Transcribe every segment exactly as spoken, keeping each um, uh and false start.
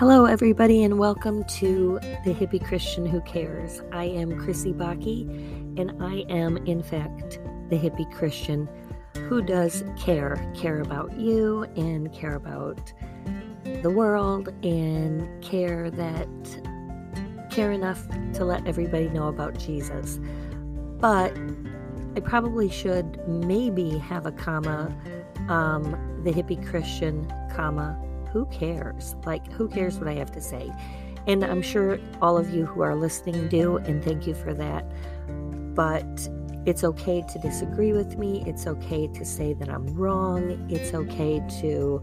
Hello, everybody, and welcome to The Hippie Christian Who Cares. I am Chrissy Bakke, and I am, in fact, the hippie Christian who does care. Care about you and care about the world and care that care enough to let everybody know about Jesus. But I probably should maybe have a comma, um, the hippie Christian, comma, who cares? Like, who cares what I have to say? And I'm sure all of you who are listening do, and thank you for that. But it's okay to disagree with me. It's okay to say that I'm wrong. It's okay to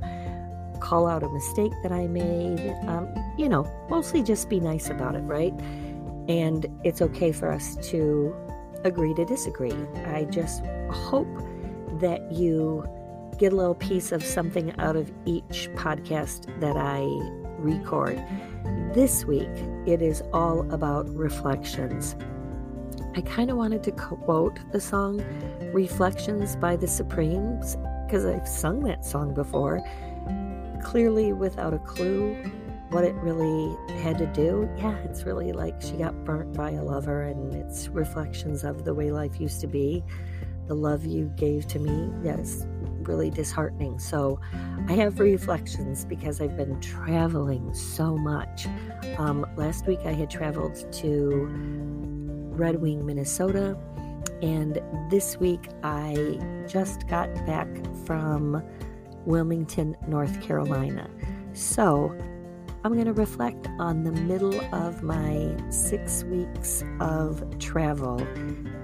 call out a mistake that I made. Um, you know, mostly just be nice about it, right? And it's okay for us to agree to disagree. I just hope that you get a little piece of something out of each podcast that I record. This week, it is all about Reflections. I kind of wanted to quote the song Reflections by the Supremes, because I've sung that song before, clearly without a clue what it really had to do. Yeah, it's really like she got burnt by a lover, and it's reflections of the way life used to be. The love you gave to me, that's really disheartening. So I have reflections because I've been traveling so much. Um, last week I had traveled to Red Wing, Minnesota, and this week I just got back from Wilmington, North Carolina. So I'm going to reflect on the middle of my six weeks of travel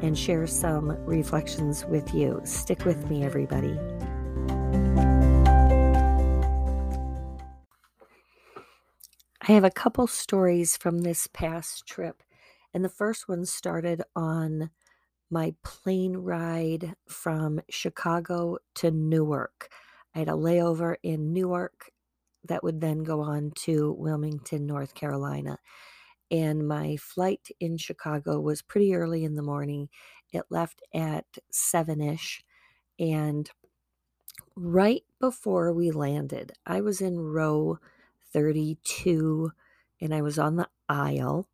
and share some reflections with you. Stick with me, everybody. I have a couple stories from this past trip, and the first one started on my plane ride from Chicago to Newark. I had a layover in Newark that would then go on to Wilmington, North Carolina. And my flight in Chicago was pretty early in the morning. It left at seven-ish. And right before we landed, I was in row thirty-two, and I was on the aisle.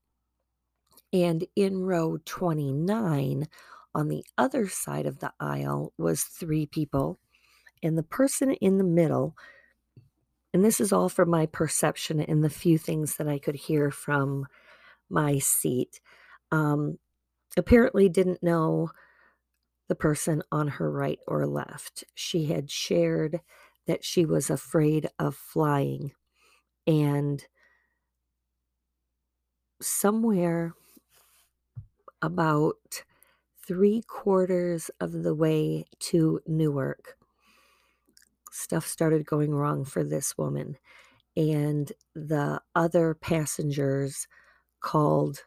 And in row twenty-nine, on the other side of the aisle, was three people. And the person in the middle, and this is all from my perception and the few things that I could hear from my seat, um, apparently didn't know the person on her right or left. She had shared that she was afraid of flying. And somewhere about three quarters of the way to Newark, stuff started going wrong for this woman, and the other passengers called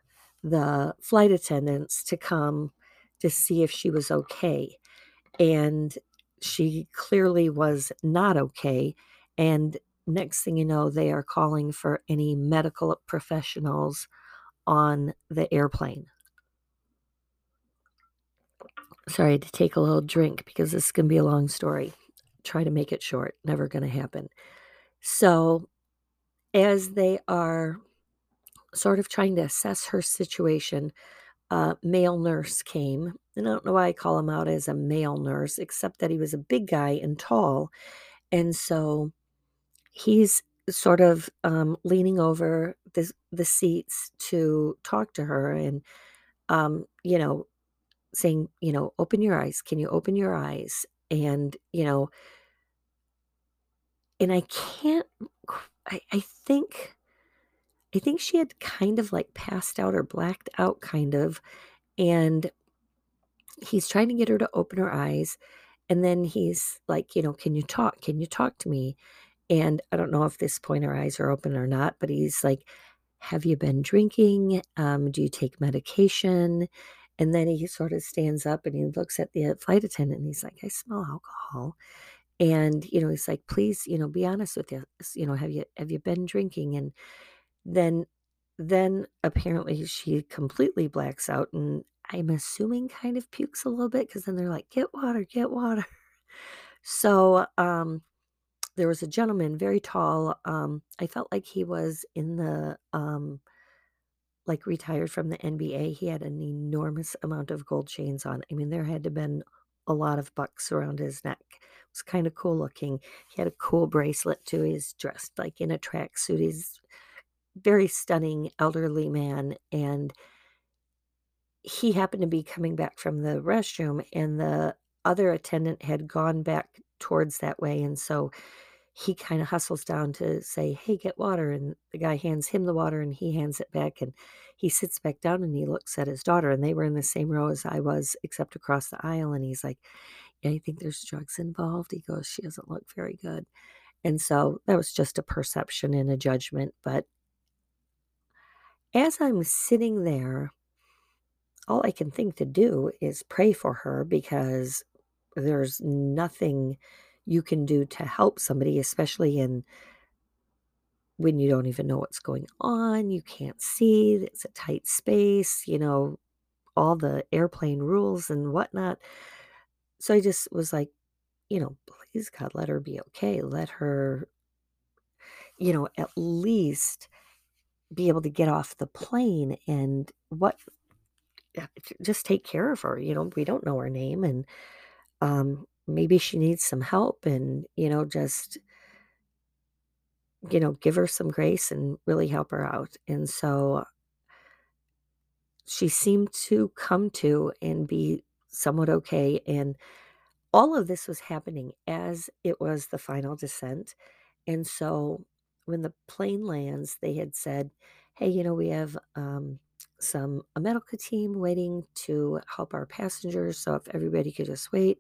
the flight attendants to come to see if she was okay, and she clearly was not okay, and next thing you know, they are calling for any medical professionals on the airplane. Sorry, I had to take a little drink because this is going to be a long story. Try to make it short. Never going to happen. So as they are sort of trying to assess her situation, a male nurse came. And I don't know why I call him out as a male nurse, except that he was a big guy and tall. And so he's sort of um, leaning over the, the seats to talk to her and, um, you know, saying, you know, open your eyes. Can you open your eyes? And, you know, and I can't, I, I think, I think she had kind of like passed out or blacked out kind of, and he's trying to get her to open her eyes. And then he's like, you know, can you talk? Can you talk to me? And I don't know if this point her eyes are open or not, but he's like, have you been drinking? Um, do you take medication? And then he sort of stands up and he looks at the flight attendant and he's like, I smell alcohol. And, you know, he's like, please, you know, be honest with us. You know, have you, have you been drinking? And then, then apparently she completely blacks out, and I'm assuming kind of pukes a little bit, because then they're like, get water, get water. So, um, there was a gentleman, very tall. Um, I felt like he was in the, um, like retired from the N B A. He had an enormous amount of gold chains on. I mean, there had to have been a lot of bucks around his neck. It was kind of cool looking. He had a cool bracelet too. He's dressed like in a tracksuit. He's very stunning elderly man. And he happened to be coming back from the restroom, and the other attendant had gone back towards that way. And so he kind of hustles down to say, hey, get water. And the guy hands him the water and he hands it back, and he sits back down and he looks at his daughter, and they were in the same row as I was, except across the aisle. And he's like, yeah, I think there's drugs involved. He goes, she doesn't look very good. And so that was just a perception and a judgment. But as I'm sitting there, all I can think to do is pray for her, because there's nothing you can do to help somebody, especially in when you don't even know what's going on. You can't see. It's a tight space, you know, all the airplane rules and whatnot. So I just was like, you know, please God, let her be okay. Let her, you know, at least be able to get off the plane and what, just take care of her. You know, we don't know her name, and um, maybe she needs some help, and, you know, just, you know, give her some grace and really help her out. And so she seemed to come to and be somewhat okay. And all of this was happening as it was the final descent. And so when the plane lands, they had said, hey, you know, we have um, some, a medical team waiting to help our passengers. So if everybody could just wait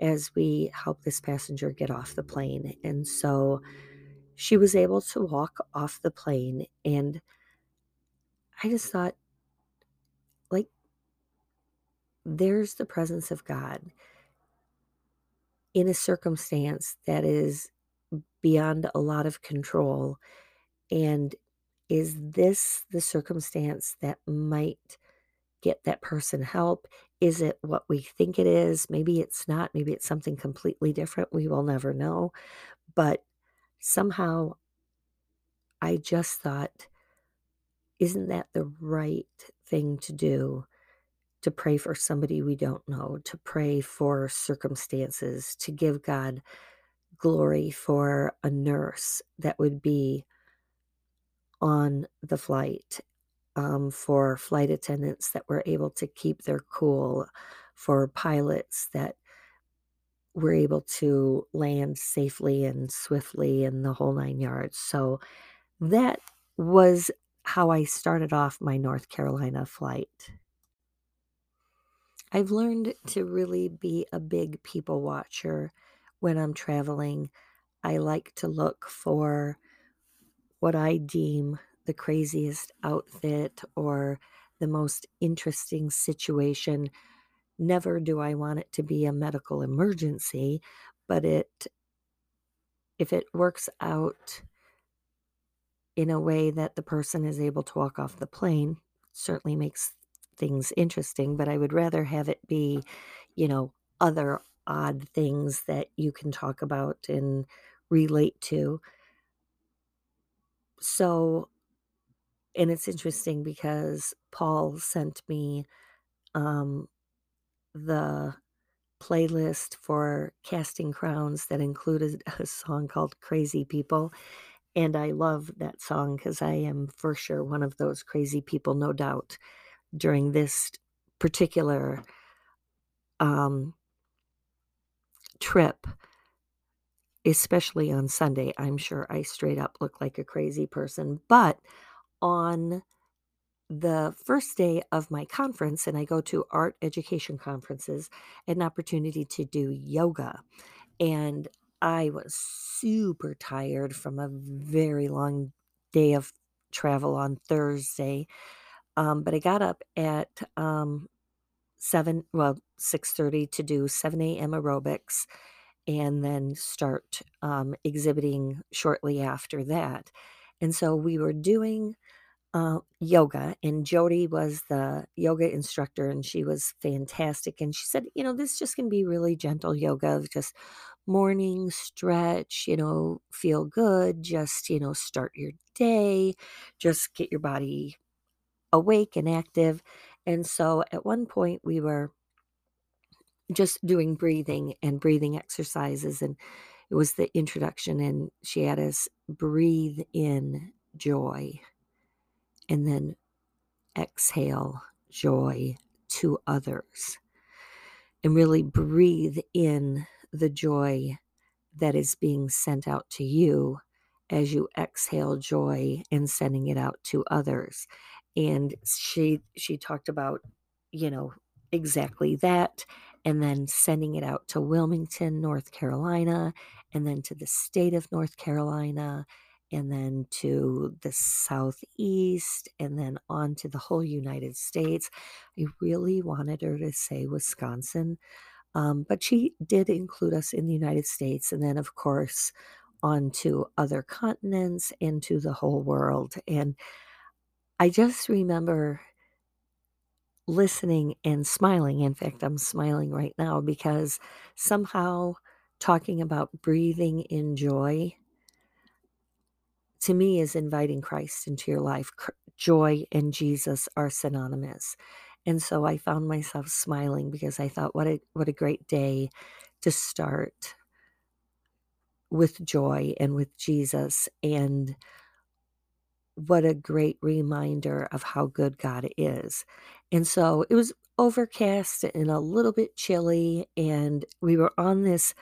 as we help this passenger get off the plane. And so she was able to walk off the plane. And I just thought, like, there's the presence of God in a circumstance that is beyond a lot of control. And is this the circumstance that might get that person help? Is it what we think it is? Maybe it's not. Maybe it's something completely different. We will never know. But somehow I just thought, isn't that the right thing to do? To pray for somebody we don't know, to pray for circumstances, to give God glory for a nurse that would be on the flight, um, for flight attendants that were able to keep their cool, for pilots that were able to land safely and swiftly and the whole nine yards. So that was how I started off my North Carolina flight. I've learned to really be a big people watcher when I'm traveling. I like to look for what I deem the craziest outfit or the most interesting situation. Never do I want it to be a medical emergency, but it, if it works out in a way that the person is able to walk off the plane, certainly makes things interesting. But I would rather have it be, you know, other odd things that you can talk about and relate to. So, and it's interesting because Paul sent me um, the playlist for Casting Crowns that included a song called Crazy People. And I love that song because I am for sure one of those crazy people, no doubt. During this particular um, trip, especially on Sunday, I'm sure I straight up looked like a crazy person. But on the first day of my conference, and I go to art education conferences, an opportunity to do yoga. And I was super tired from a very long day of travel on Thursday. Um, but I got up at um, seven, well, six thirty to do seven a.m. aerobics, and then start um, exhibiting shortly after that. And so we were doing uh, yoga, and Jody was the yoga instructor, and she was fantastic. And she said, you know, this is just going to be really gentle yoga, just morning stretch, you know, feel good, just, you know, start your day, just get your body awake and active. And so at one point we were just doing breathing and breathing exercises, and it was the introduction, and she had us breathe in joy and then exhale joy to others, and really breathe in the joy that is being sent out to you as you exhale joy and sending it out to others. And she she talked about, you know, exactly that, and then sending it out to Wilmington, North Carolina, and then to the state of North Carolina, and then to the southeast, and then on to the whole United States. I really wanted her to say Wisconsin, um, but she did include us in the United States, and then, of course, on to other continents and to the whole world. And I just remember listening and smiling. In fact, I'm smiling right now because somehow talking about breathing in joy to me is inviting Christ into your life. Joy and Jesus are synonymous. And so I found myself smiling because I thought, what a what a great day to start with joy and with Jesus, and what a great reminder of how good God is. And so it was overcast and a little bit chilly, and we were on this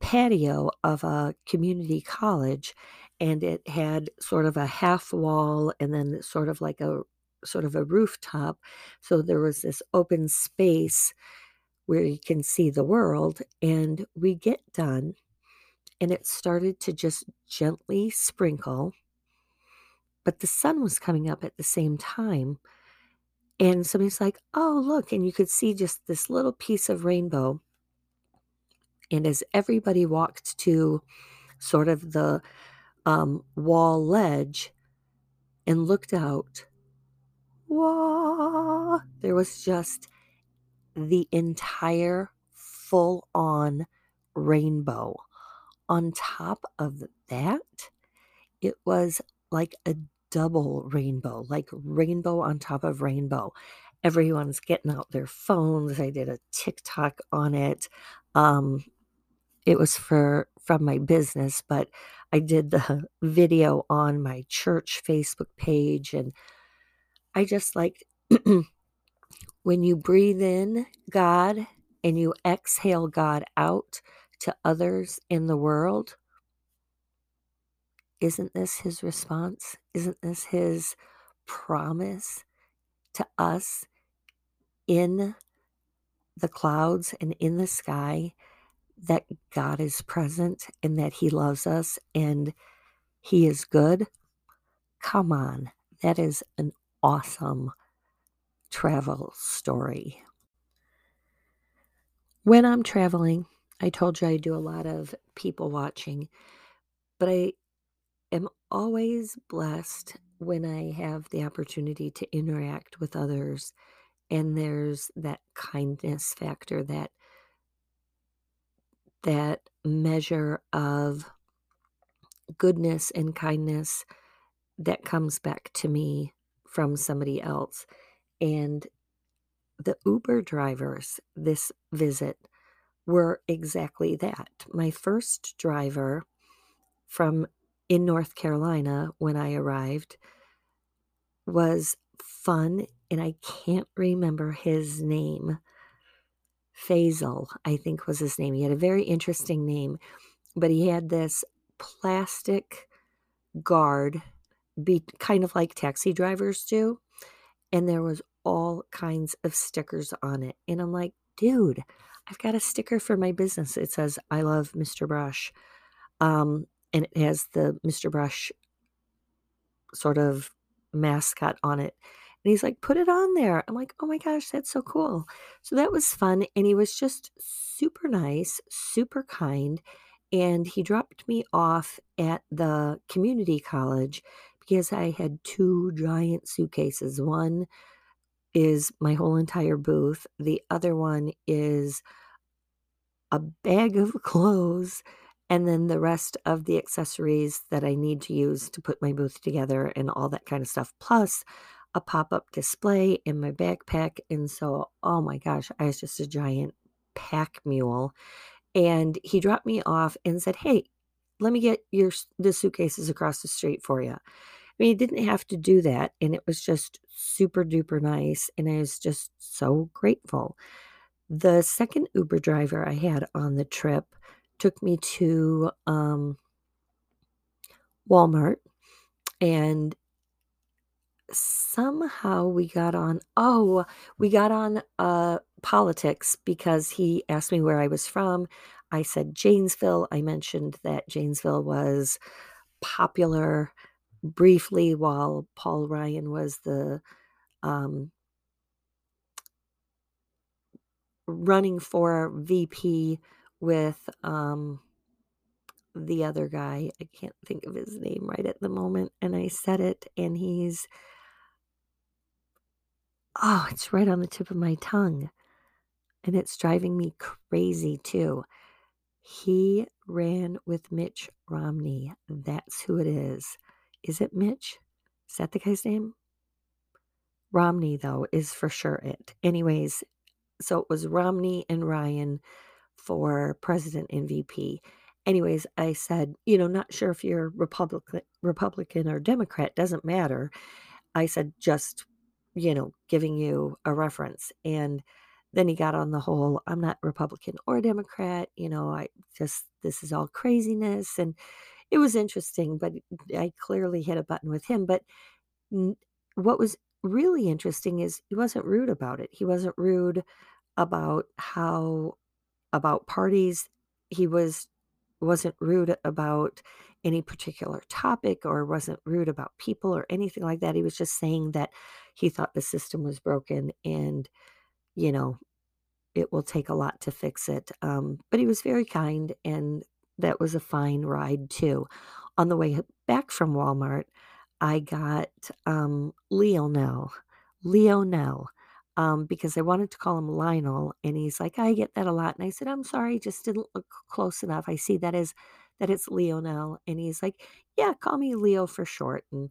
patio of a community college, and it had sort of a half wall and then sort of like a sort of a rooftop. So there was this open space where you can see the world, and we get done and it started to just gently sprinkle, but the sun was coming up at the same time. And somebody's like, oh, look, and you could see just this little piece of rainbow. And as everybody walked to sort of the um, wall ledge and looked out, whoa, there was just the entire full-on rainbow. On top of that, it was like a double rainbow, like rainbow on top of rainbow. Everyone's getting out their phones. I did a TikTok on it. Um, it was for from my business, but I did the video on my church Facebook page. And I just like, when you breathe in God and you exhale God out to others in the world, isn't this his response? Isn't this his promise to us in the clouds and in the sky, that God is present and that he loves us and he is good? Come on, that is an awesome travel story. When I'm traveling, I told you I do a lot of people watching, but I I'm always blessed when I have the opportunity to interact with others, and there's that kindness factor, that that measure of goodness and kindness that comes back to me from somebody else. And the Uber drivers this visit were exactly that. My first driver from in North Carolina when I arrived was fun, and I can't remember his name. Faisal, I think, was his name. He had a very interesting name, but he had this plastic guard, be kind of like taxi drivers do, and there was all kinds of stickers on it. And I'm like, dude, I've got a sticker for my business. It says, I love Mister Brush. Um, And it has the Mister Brush sort of mascot on it. And he's like, put it on there. I'm like, oh my gosh, that's so cool. So that was fun. And he was just super nice, super kind. And he dropped me off at the community college because I had two giant suitcases. One is my whole entire booth. The other one is a bag of clothes, and then the rest of the accessories that I need to use to put my booth together and all that kind of stuff, plus a pop-up display in my backpack. And so, oh my gosh, I was just a giant pack mule. And he dropped me off and said, hey, let me get your the suitcases across the street for you. I mean, he didn't have to do that, and it was just super duper nice, and I was just so grateful. The second Uber driver I had on the trip took me to um, Walmart, and somehow we got on, oh, we got on uh, politics because he asked me where I was from. I said Janesville. I mentioned that Janesville was popular briefly while Paul Ryan was the um, running for V P with um, the other guy. I can't think of his name right at the moment. And I said it, and he's, oh, it's right on the tip of my tongue. And it's driving me crazy too. He ran with Mitch Romney. That's who it is. Is it Mitch? Is that the guy's name? Romney, though, is for sure it. Anyways, so it was Romney and Ryan for president and V P. Anyways, I said, you know, not sure if you're Republican, Republican or Democrat, doesn't matter. I said, just, you know, giving you a reference. And then he got on the whole, I'm not Republican or Democrat. You know, I just, this is all craziness. And it was interesting, but I clearly hit a button with him. But what was really interesting is he wasn't rude about it. He wasn't rude about how, about parties. He was, wasn't rude about any particular topic, or wasn't rude about people or anything like that. He was just saying that he thought the system was broken, and, you know, it will take a lot to fix it. Um, but he was very kind, and that was a fine ride too. On the way back from Walmart, I got um, Leonel, Leonel, um, because I wanted to call him Lionel, and he's like, I get that a lot. And I said, I'm sorry, just didn't look close enough. I see that is that it's Leonel. And he's like, yeah, call me Leo for short. And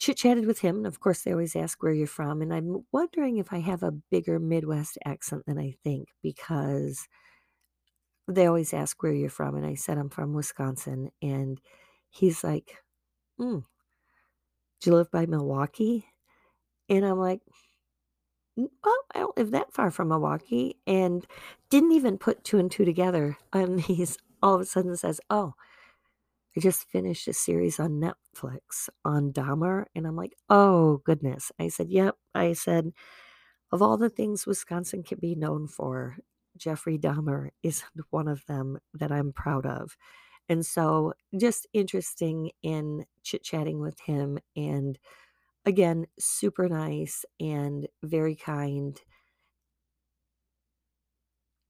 chit-chatted with him. And of course, they always ask where you're from. And I'm wondering if I have a bigger Midwest accent than I think, because they always ask where you're from. And I said, I'm from Wisconsin. And he's like, hmm, do you live by Milwaukee? And I'm like, well, I don't live that far from Milwaukee. And didn't even put two and two together. And he's all of a sudden says, oh, I just finished a series on Netflix on Dahmer. And I'm like, oh, goodness. I said, yep. I said, of all the things Wisconsin can be known for, Jeffrey Dahmer is one of them that I'm proud of. And so just interesting in chit-chatting with him. And again, super nice and very kind.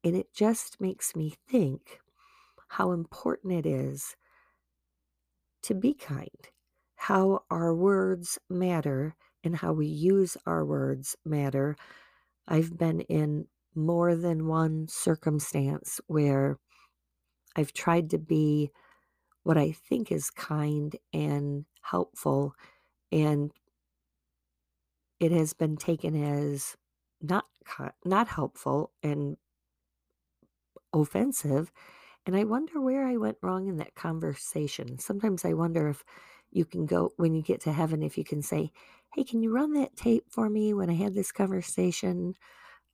And it just makes me think how important it is to be kind, how our words matter and how we use our words matter. I've been in more than one circumstance where I've tried to be what I think is kind and helpful, and it has been taken as not not helpful and offensive. And I wonder where I went wrong in that conversation. Sometimes I wonder if you can go, when you get to heaven, if you can say, hey, can you run that tape for me when I had this conversation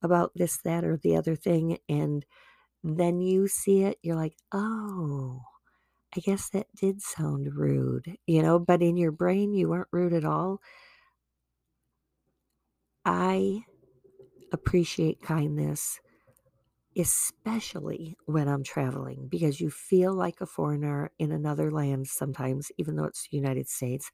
about this, that, or the other thing? And then you see it, you're like, oh, I guess that did sound rude, you know, but in your brain, you weren't rude at all. I appreciate kindness, especially when I'm traveling, because you feel like a foreigner in another land sometimes, even though it's the United States.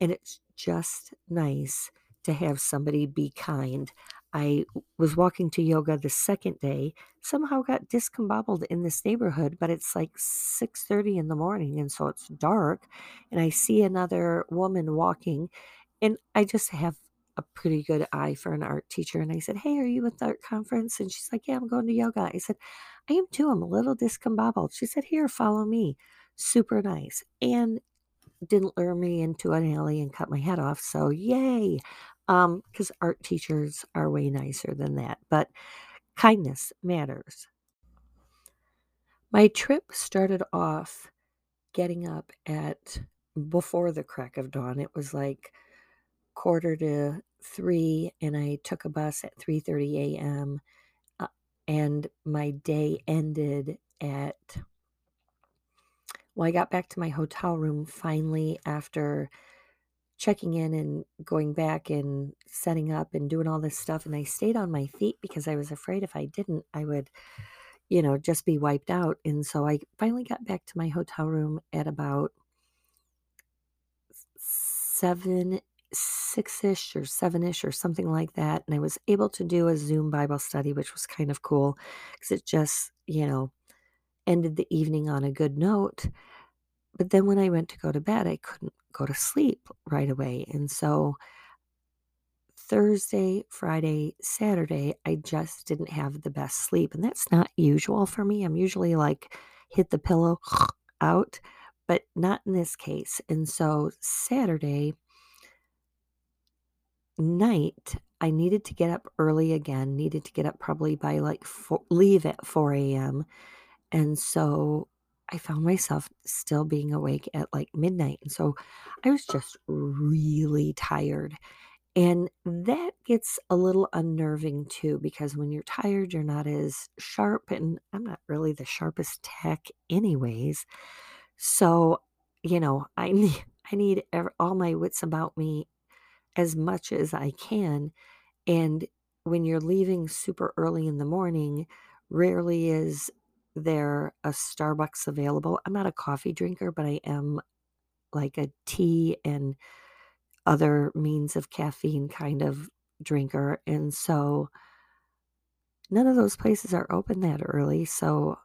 And it's just nice to have somebody be kind. I was walking to yoga the second day, somehow got discombobbled in this neighborhood, but it's like six thirty in the morning, and so it's dark, and I see another woman walking, and I just have a pretty good eye for an art teacher. And I said, hey, are you at the art conference? And she's like, yeah, I'm going to yoga. I said, I am too. I'm a little discombobbled. She said, here, follow me. Super nice. And didn't lure me into an alley and cut my head off. So yay. Um, because art teachers are way nicer than that. But kindness matters. My trip started off getting up at before the crack of dawn. It was like quarter to three, and I took a bus at three thirty a.m. Uh, and my day ended at, well, I got back to my hotel room finally after checking in and going back and setting up and doing all this stuff. And I stayed on my feet because I was afraid if I didn't, I would, you know, just be wiped out. And so I finally got back to my hotel room at about seven, six-ish or seven-ish or something like that. And I was able to do a Zoom Bible study, which was kind of cool because it just, you know, ended the evening on a good note. But then when I went to go to bed, I couldn't go to sleep right away. And so Thursday, Friday, Saturday, I just didn't have the best sleep. And that's not usual for me. I'm usually like hit the pillow out, but not in this case. And so Saturday night, I needed to get up early again, needed to get up probably by like four, leave at four a.m. And so I found myself still being awake at like midnight. And so I was just really tired. And that gets a little unnerving too, because when you're tired, you're not as sharp, and I'm not really the sharpest tech anyways. So, you know, I need, I need all my wits about me as much as I can. And when you're leaving super early in the morning, rarely is there a Starbucks available. I'm not a coffee drinker, but I am like a tea and other means of caffeine kind of drinker. And so none of those places are open that early. So,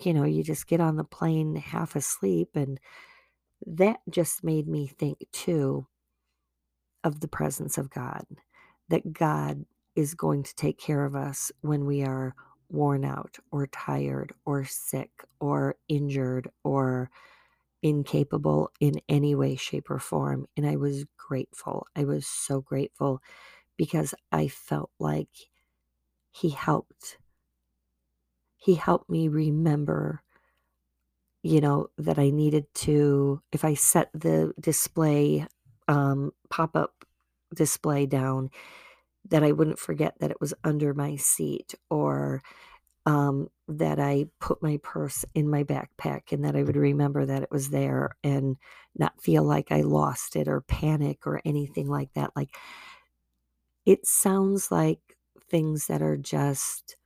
you know, you just get on the plane half asleep. And that just made me think too of the presence of God, that God is going to take care of us when we are worn out or tired or sick or injured or incapable in any way, shape, or form. And I was grateful. I was so grateful because I felt like he helped. He helped me remember, you know, that I needed to, if I set the display, um, pop-up display down, that I wouldn't forget that it was under my seat, or Um, that I put my purse in my backpack, and that I would remember that it was there and not feel like I lost it or panic or anything like that. Like, it sounds like things that are just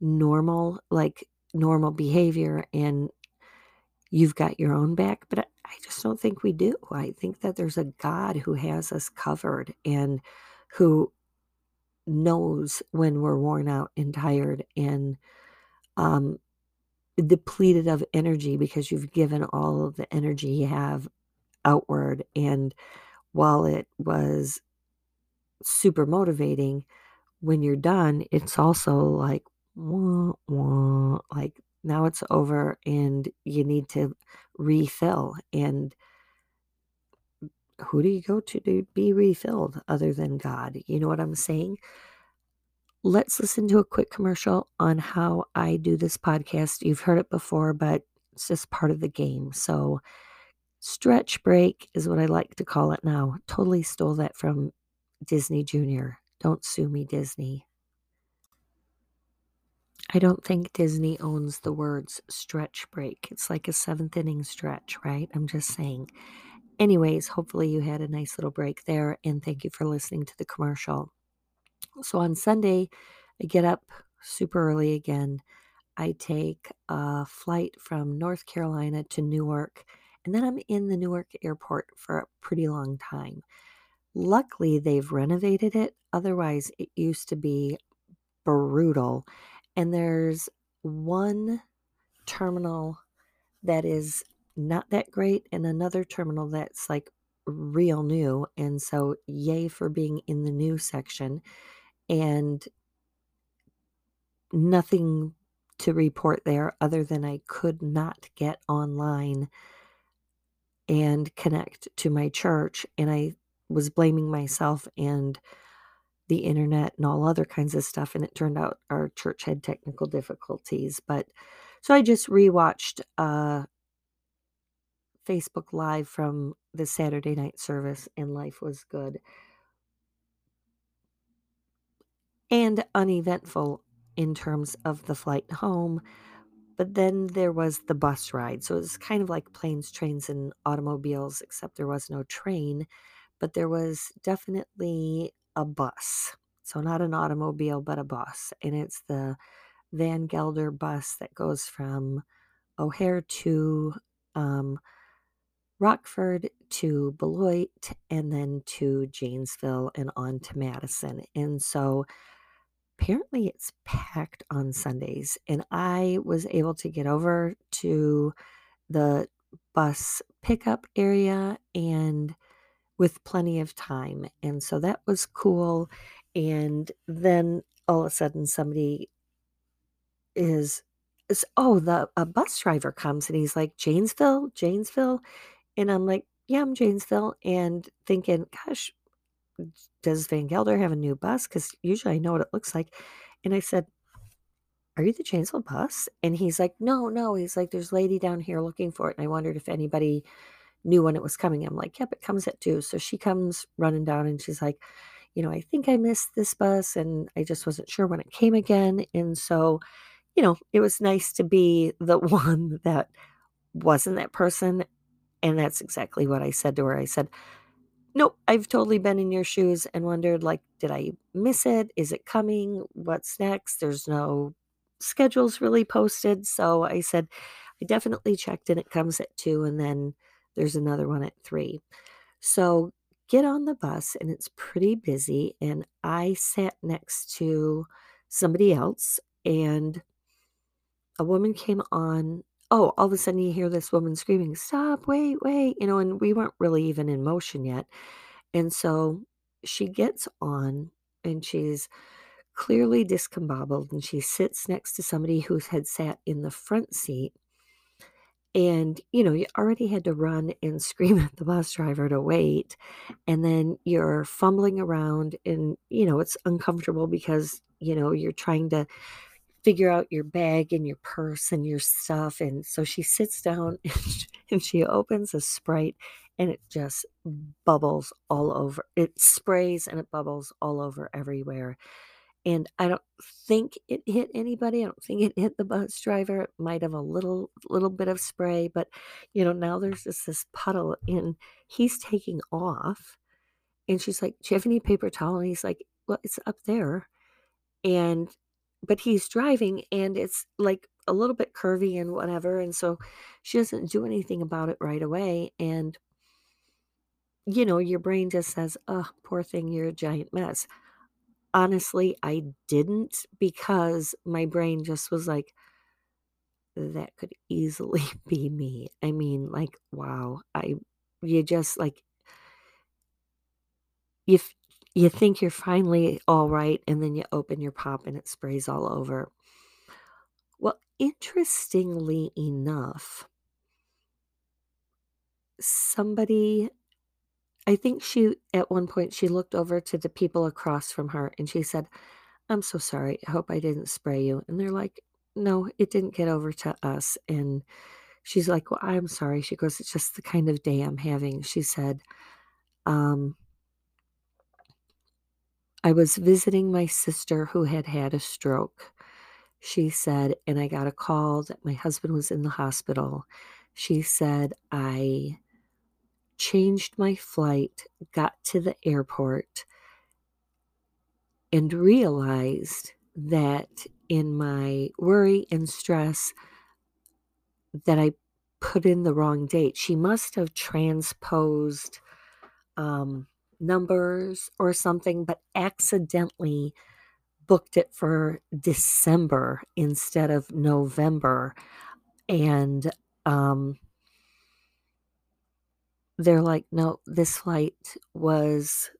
normal, like normal behavior, and you've got your own back, but I just don't think we do. I think that there's a God who has us covered and who knows when we're worn out and tired and um, depleted of energy, because you've given all of the energy you have outward. And while it was super motivating, when you're done, it's also like, wah, wah, like now it's over and you need to refill. And who do you go to to be refilled other than God? You know what I'm saying? Let's listen to a quick commercial on how I do this podcast. You've heard it before, but it's just part of the game. So stretch break is what I like to call it now. Totally stole that from Disney Junior Don't sue me, Disney. I don't think Disney owns the words stretch break. It's like a seventh inning stretch, right? I'm just saying. Anyways, hopefully you had a nice little break there, and thank you for listening to the commercial. So on Sunday, I get up super early again. I take a flight from North Carolina to Newark, and then I'm in the Newark airport for a pretty long time. Luckily, they've renovated it. Otherwise, it used to be brutal. And there's one terminal that is not that great, and another terminal that's like real new. And so yay for being in the new section, and nothing to report there other than I could not get online and connect to my church. And I was blaming myself and the internet and all other kinds of stuff. And it turned out our church had technical difficulties. But so I just rewatched uh, Facebook Live from the Saturday night service, and life was good and uneventful in terms of the flight home. But then there was the bus ride. So it was kind of like Planes, Trains, and Automobiles, except there was no train, but there was definitely a bus. So not an automobile, but a bus. And it's the Van Gelder bus that goes from O'Hare to um, Rockford to Beloit, and then to Janesville and on to Madison. And so apparently it's packed on Sundays, and I was able to get over to the bus pickup area and with plenty of time. And so that was cool. And then all of a sudden somebody is, is oh, the a bus driver comes and he's like, Janesville, Janesville. And I'm like, yeah, I'm Janesville. And thinking, gosh, does Van Gelder have a new bus? Because usually I know what it looks like. And I said, are you the Janesville bus? And he's like, no, no. He's like, there's a lady down here looking for it. And I wondered if anybody knew when it was coming. I'm like, yep, it comes at two. So she comes running down and she's like, you know, I think I missed this bus and I just wasn't sure when it came again. And so, you know, it was nice to be the one that wasn't that person. And that's exactly what I said to her. I said, nope, I've totally been in your shoes and wondered, like, did I miss it? Is it coming? What's next? There's no schedules really posted. So I said, I definitely checked and it comes at two, and then there's another one at three. So get on the bus, and it's pretty busy. And I sat next to somebody else, and a woman came on. Oh, all of a sudden you hear this woman screaming, stop, wait, wait, you know, and we weren't really even in motion yet. And so she gets on, and she's clearly discombobbled, and she sits next to somebody who had sat in the front seat. And, you know, you already had to run and scream at the bus driver to wait. And then you're fumbling around, and, you know, it's uncomfortable because, you know, you're trying to figure out your bag and your purse and your stuff. And so she sits down and she opens a Sprite, and it just bubbles all over. It sprays and it bubbles all over everywhere. And I don't think it hit anybody. I don't think it hit the bus driver. It might have a little, little bit of spray, but you know, now there's just this puddle, and he's taking off, and she's like, do you have any paper towel? And he's like, well, it's up there. And but he's driving, and it's like a little bit curvy and whatever. And so she doesn't do anything about it right away. And, you know, your brain just says, oh, poor thing, you're a giant mess. Honestly, I didn't, because my brain just was like, that could easily be me. I mean, like, wow. I, you just like, if, you think you're finally all right, and then you open your pop and it sprays all over. Well, interestingly enough, somebody, I think she, at one point, she looked over to the people across from her and she said, I'm so sorry. I hope I didn't spray you. And they're like, no, it didn't get over to us. And she's like, well, I'm sorry. She goes, it's just the kind of day I'm having. She said, um, I was visiting my sister who had had a stroke, she said, and I got a call that my husband was in the hospital. She said, I changed my flight, got to the airport, and realized that in my worry and stress that I put in the wrong date. She must have transposed um, numbers or something, but accidentally booked it for December instead of November. And um, they're like, no, this flight was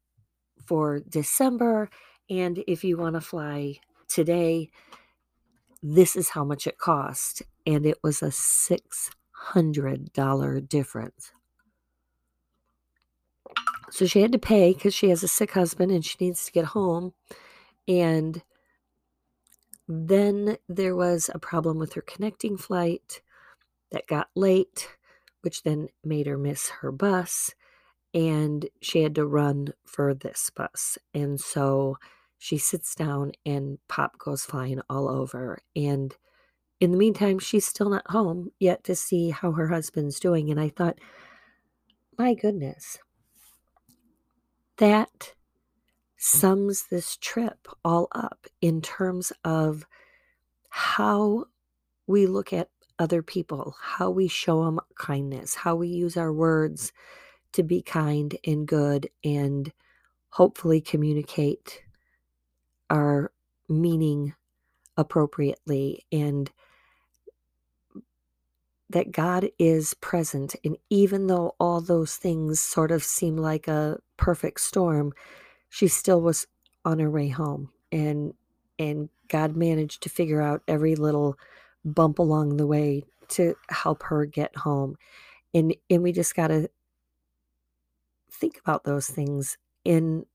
for December, and if you want to fly today, this is how much it cost. And it was a six hundred dollars difference. So she had to pay because she has a sick husband and she needs to get home. And then there was a problem with her connecting flight that got late, which then made her miss her bus. And she had to run for this bus. And so she sits down and Pop goes flying all over. And in the meantime, she's still not home yet to see how her husband's doing. And I thought, my goodness, that sums this trip all up in terms of how we look at other people, how we show them kindness, how we use our words to be kind and good and hopefully communicate our meaning appropriately, and that God is present. And even though all those things sort of seem like a perfect storm, she still was on her way home, and and God managed to figure out every little bump along the way to help her get home. And and we just got to think about those things in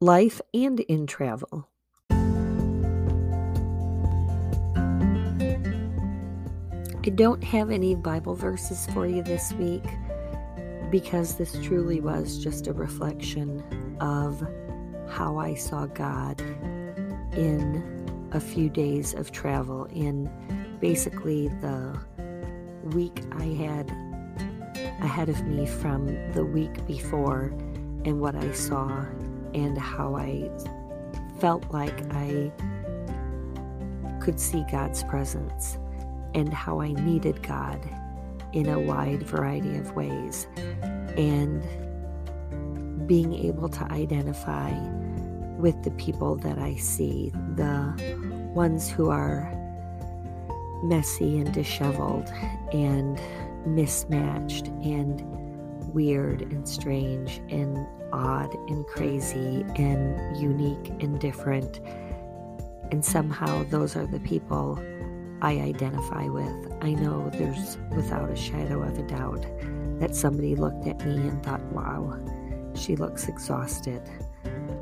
life and in travel. I don't have any Bible verses for you this week, because this truly was just a reflection of how I saw God in a few days of travel, in basically the week I had ahead of me from the week before, and what I saw and how I felt like I could see God's presence and how I needed God in a wide variety of ways, and being able to identify with the people that I see, the ones who are messy and disheveled and mismatched and weird and strange and odd and crazy and unique and different. And somehow those are the people I identify with. I know there's without a shadow of a doubt that somebody looked at me and thought, wow, she looks exhausted,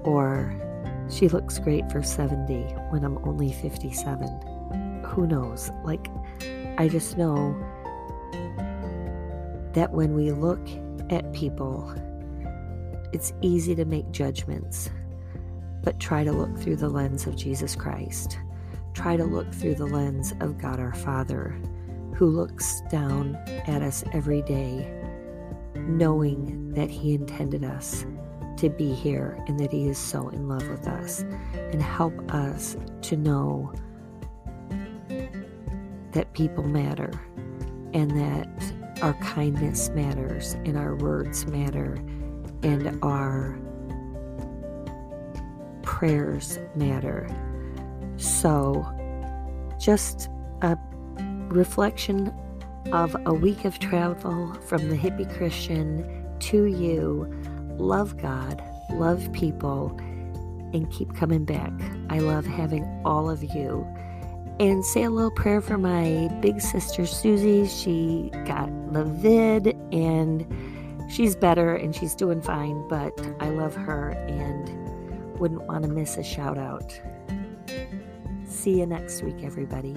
or she looks great for seventy when I'm only fifty-seven. Who knows? Like, I just know that when we look at people, it's easy to make judgments, but try to look through the lens of Jesus Christ. Try to look through the lens of God our Father, who looks down at us every day, knowing that He intended us to be here and that He is so in love with us. And help us to know that people matter, and that our kindness matters, and our words matter, and our prayers matter. So, just a reflection of a week of travel from the Hippie Christian to you. Love God, love people, and keep coming back. I love having all of you. And say a little prayer for my big sister Susie. She got the vid and she's better and she's doing fine, but I love her and wouldn't want to miss a shout out. See you next week, everybody.